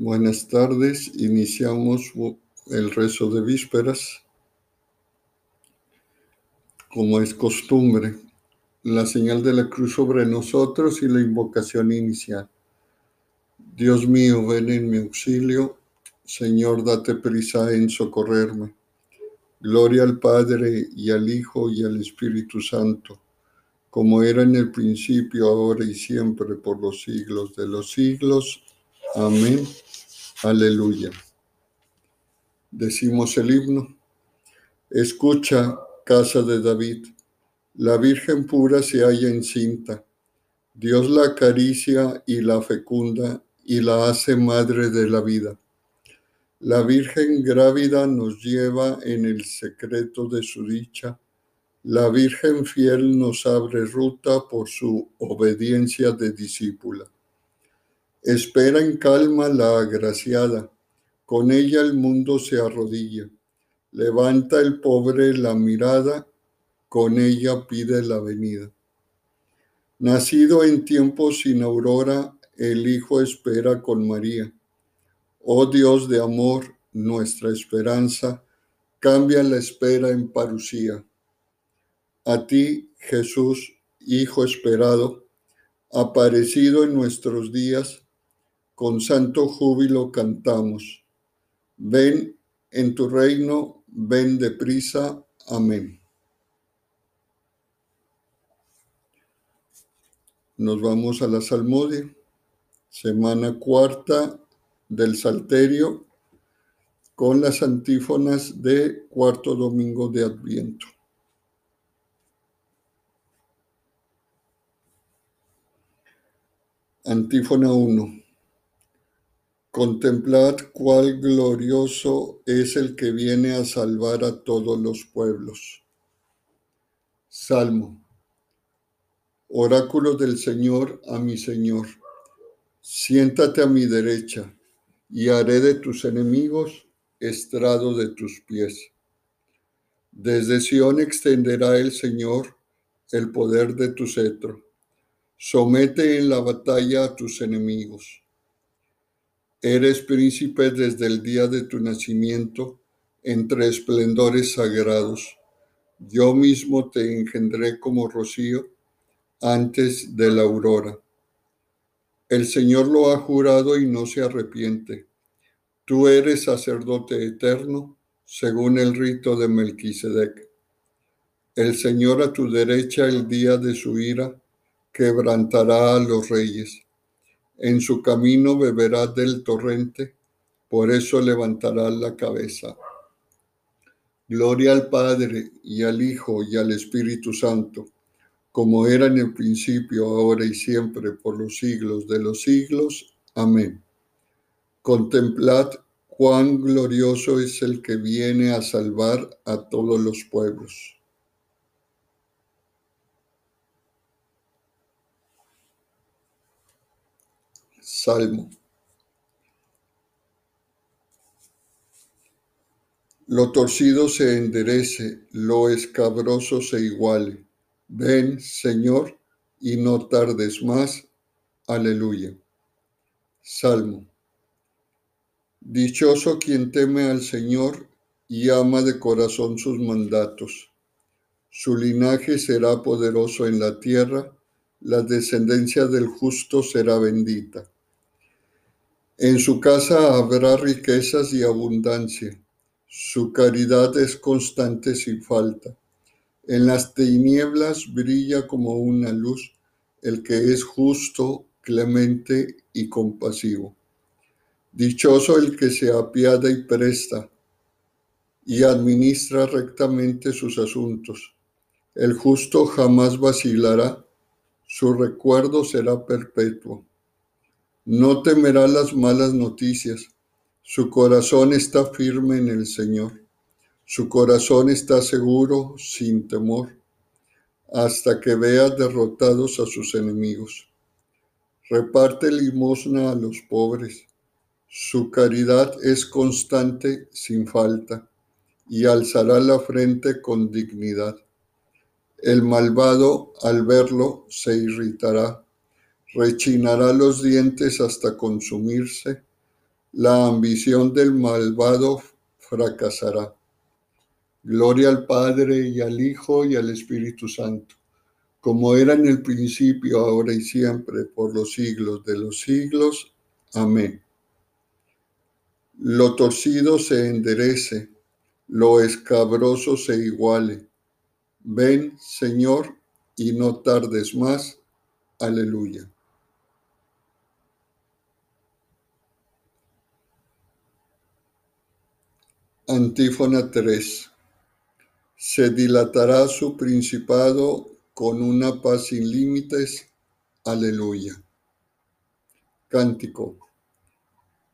Buenas tardes, iniciamos el rezo de vísperas. Como es costumbre, la señal de la cruz sobre nosotros y la invocación inicial. Dios mío, ven en mi auxilio. Señor, date prisa en socorrerme. Gloria al Padre, y al Hijo, y al Espíritu Santo, como era en el principio, ahora y siempre, por los siglos de los siglos. Amén. Aleluya. Decimos el himno. Escucha, casa de David, la Virgen pura se halla encinta. Dios la acaricia y la fecunda y la hace madre de la vida. La Virgen grávida nos lleva en el secreto de su dicha. La Virgen fiel nos abre ruta por su obediencia de discípula. Espera en calma la agraciada, con ella el mundo se arrodilla. Levanta el pobre la mirada, con ella pide la venida. Nacido en tiempo sin aurora, el Hijo espera con María. Oh Dios de amor, nuestra esperanza, cambia la espera en parusía. A ti, Jesús, Hijo esperado, aparecido en nuestros días, con santo júbilo cantamos. Ven en tu reino, ven deprisa. Amén. Nos vamos a la Salmodia, semana cuarta del Salterio, con las antífonas de cuarto domingo de Adviento. Antífona 1. Contemplad cuál glorioso es el que viene a salvar a todos los pueblos. Salmo. Oráculo del Señor a mi Señor. Siéntate a mi derecha, y haré de tus enemigos estrado de tus pies. Desde Sión extenderá el Señor el poder de tu cetro. Somete en la batalla a tus enemigos. Eres príncipe desde el día de tu nacimiento, entre esplendores sagrados. Yo mismo te engendré como rocío antes de la aurora. El Señor lo ha jurado y no se arrepiente. Tú eres sacerdote eterno, según el rito de Melquisedec. El Señor a tu derecha el día de su ira, quebrantará a los reyes. En su camino beberá del torrente, por eso levantará la cabeza. Gloria al Padre, y al Hijo, y al Espíritu Santo, como era en el principio, ahora y siempre, por los siglos de los siglos. Amén. Contemplad cuán glorioso es el que viene a salvar a todos los pueblos. Salmo. Lo torcido se enderece, lo escabroso se iguale. Ven, Señor, y no tardes más. Aleluya. Salmo. Dichoso quien teme al Señor y ama de corazón sus mandatos. Su linaje será poderoso en la tierra, la descendencia del justo será bendita. En su casa habrá riquezas y abundancia. Su caridad es constante sin falta. En las tinieblas brilla como una luz el que es justo, clemente y compasivo. Dichoso el que se apiada y presta y administra rectamente sus asuntos. El justo jamás vacilará, su recuerdo será perpetuo. No temerá las malas noticias. Su corazón está firme en el Señor. Su corazón está seguro, sin temor, hasta que vea derrotados a sus enemigos. Reparte limosna a los pobres. Su caridad es constante, sin falta, y alzará la frente con dignidad. El malvado, al verlo, se irritará. Rechinará los dientes hasta consumirse. la ambición del malvado fracasará. Gloria al Padre, y al Hijo, y al Espíritu Santo, como era en el principio, ahora y siempre, por los siglos de los siglos. Amén. Lo torcido se enderece, lo escabroso se iguale. Ven, Señor, y no tardes más. Aleluya. Antífona 3. Se dilatará su principado con una paz sin límites. Aleluya. Cántico.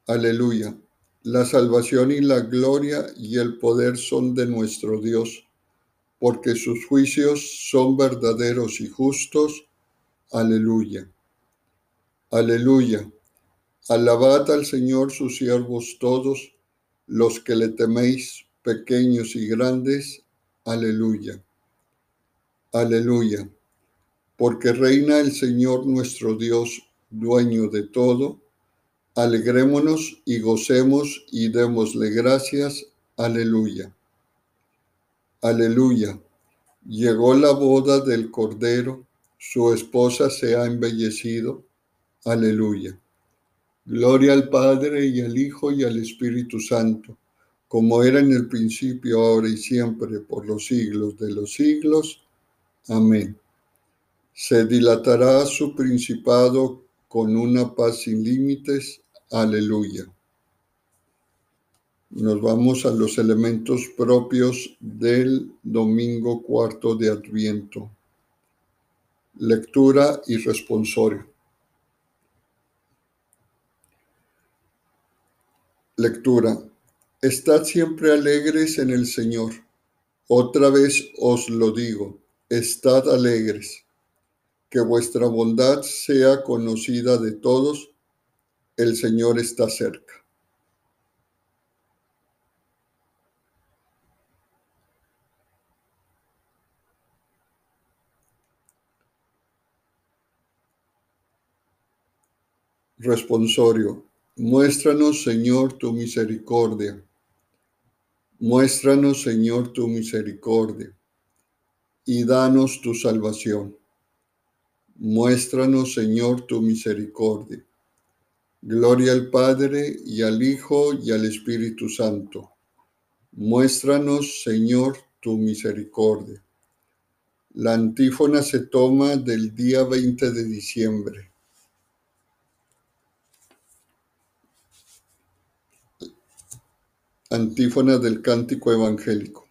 Aleluya. La salvación y la gloria y el poder son de nuestro Dios, porque sus juicios son verdaderos y justos. Aleluya. Aleluya. Alabad al Señor sus siervos todos, los que le teméis, pequeños y grandes. Aleluya. Aleluya. Porque reina el Señor nuestro Dios, dueño de todo. Alegrémonos y gocemos y démosle gracias. Aleluya. Aleluya. Llegó la boda del Cordero, su esposa se ha embellecido. Aleluya. Gloria al Padre, y al Hijo, y al Espíritu Santo, como era en el principio, ahora y siempre, por los siglos de los siglos. Amén. Se dilatará su principado con una paz sin límites. Aleluya. Nos vamos a los elementos propios del domingo cuarto de Adviento. Lectura y responsorio. Lectura. Estad siempre alegres en el Señor. Otra vez os lo digo, estad alegres. Que vuestra bondad sea conocida de todos. El Señor está cerca. Responsorio. Muéstranos, Señor, tu misericordia. Muéstranos, Señor, tu misericordia, y danos tu salvación. Muéstranos, Señor, tu misericordia. Gloria al Padre, y al Hijo, y al Espíritu Santo. Muéstranos, Señor, tu misericordia. La antífona se toma del día 20 de diciembre. Antífona del Cántico Evangélico.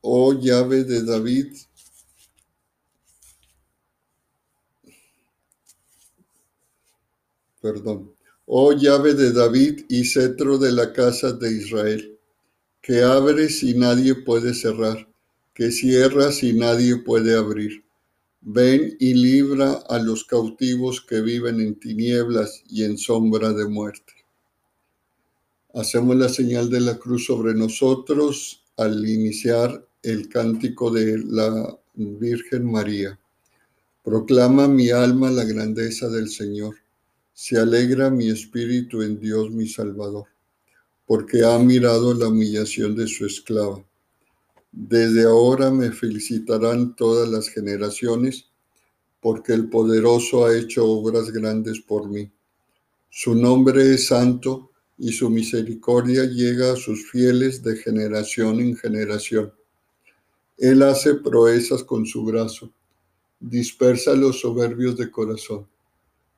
Oh llave de David, oh llave de David y cetro de la casa de Israel, que abres y nadie puede cerrar, que cierras y nadie puede abrir. Ven y libra a los cautivos que viven en tinieblas y en sombra de muerte. Hacemos la señal de la cruz sobre nosotros al iniciar el cántico de la Virgen María. Proclama mi alma la grandeza del Señor. Se alegra mi espíritu en Dios mi Salvador, porque ha mirado la humillación de su esclava. Desde ahora me felicitarán todas las generaciones, porque el Poderoso ha hecho obras grandes por mí. Su nombre es santo, y su misericordia llega a sus fieles de generación en generación. Él hace proezas con su brazo, dispersa a los soberbios de corazón,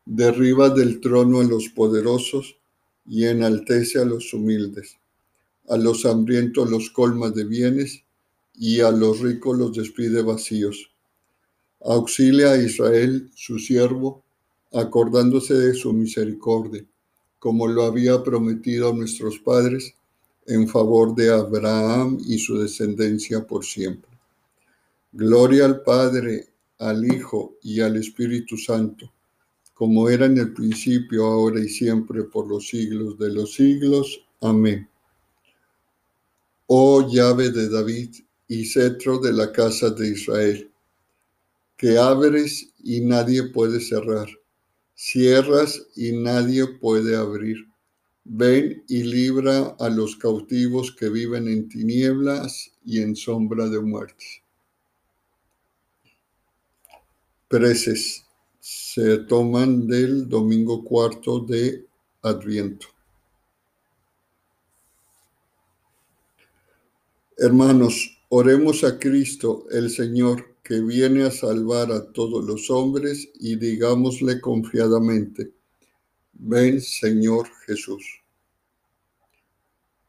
derriba del trono a los poderosos, y enaltece a los humildes. A los hambrientos los colma de bienes, y a los ricos los despide vacíos. Auxilia a Israel, su siervo, acordándose de su misericordia, como lo había prometido a nuestros padres, en favor de Abraham y su descendencia por siempre. Gloria al Padre, al Hijo y al Espíritu Santo, como era en el principio, ahora y siempre, por los siglos de los siglos. Amén. Oh llave de David y cetro de la casa de Israel, que abres y nadie puede cerrar, cierras y nadie puede abrir. Ven y libra a los cautivos que viven en tinieblas y en sombra de muerte. Preces se toman del domingo cuarto de Adviento. Hermanos, oremos a Cristo, el Señor, que viene a salvar a todos los hombres, y digámosle confiadamente: ven, Señor Jesús.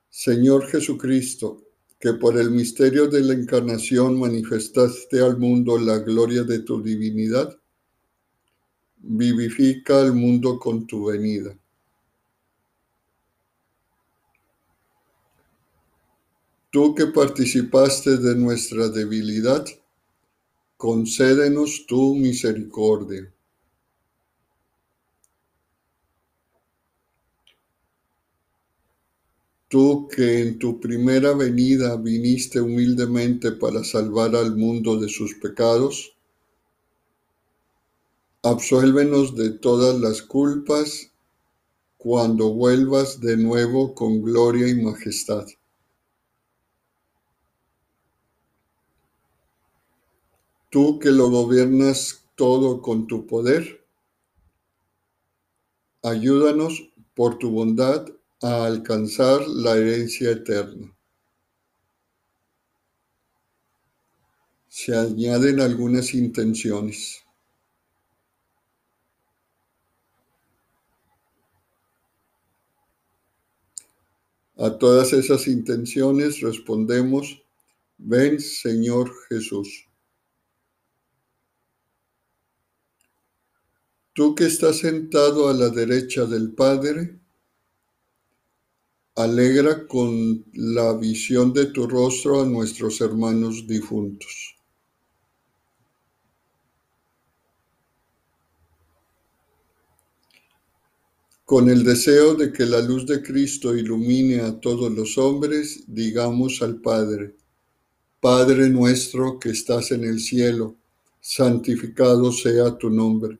Señor Jesucristo, que por el misterio de la encarnación manifestaste al mundo la gloria de tu divinidad, vivifica al mundo con tu venida. Tú que participaste de nuestra debilidad, concédenos tu misericordia. Tú que en tu primera venida viniste humildemente para salvar al mundo de sus pecados, absuélvenos de todas las culpas cuando vuelvas de nuevo con gloria y majestad. Tú que lo gobiernas todo con tu poder, ayúdanos por tu bondad a alcanzar la herencia eterna. Se añaden algunas intenciones. A todas esas intenciones respondemos: ven, Señor Jesús. Tú que estás sentado a la derecha del Padre, alegra con la visión de tu rostro a nuestros hermanos difuntos. Con el deseo de que la luz de Cristo ilumine a todos los hombres, digamos al Padre: Padre nuestro que estás en el cielo, santificado sea tu nombre.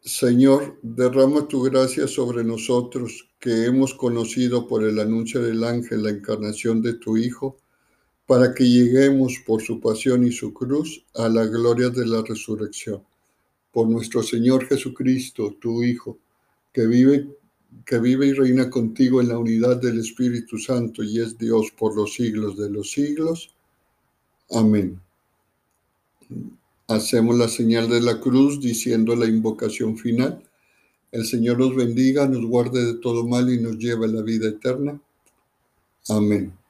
Señor, derrama tu gracia sobre nosotros, que hemos conocido por el anuncio del ángel la encarnación de tu Hijo, para que lleguemos por su pasión y su cruz a la gloria de la resurrección. Por nuestro Señor Jesucristo, tu Hijo, que vive y reina contigo en la unidad del Espíritu Santo y es Dios por los siglos de los siglos. Amén. Hacemos la señal de la cruz diciendo la invocación final. El Señor nos bendiga, nos guarde de todo mal y nos lleve a la vida eterna. Amén.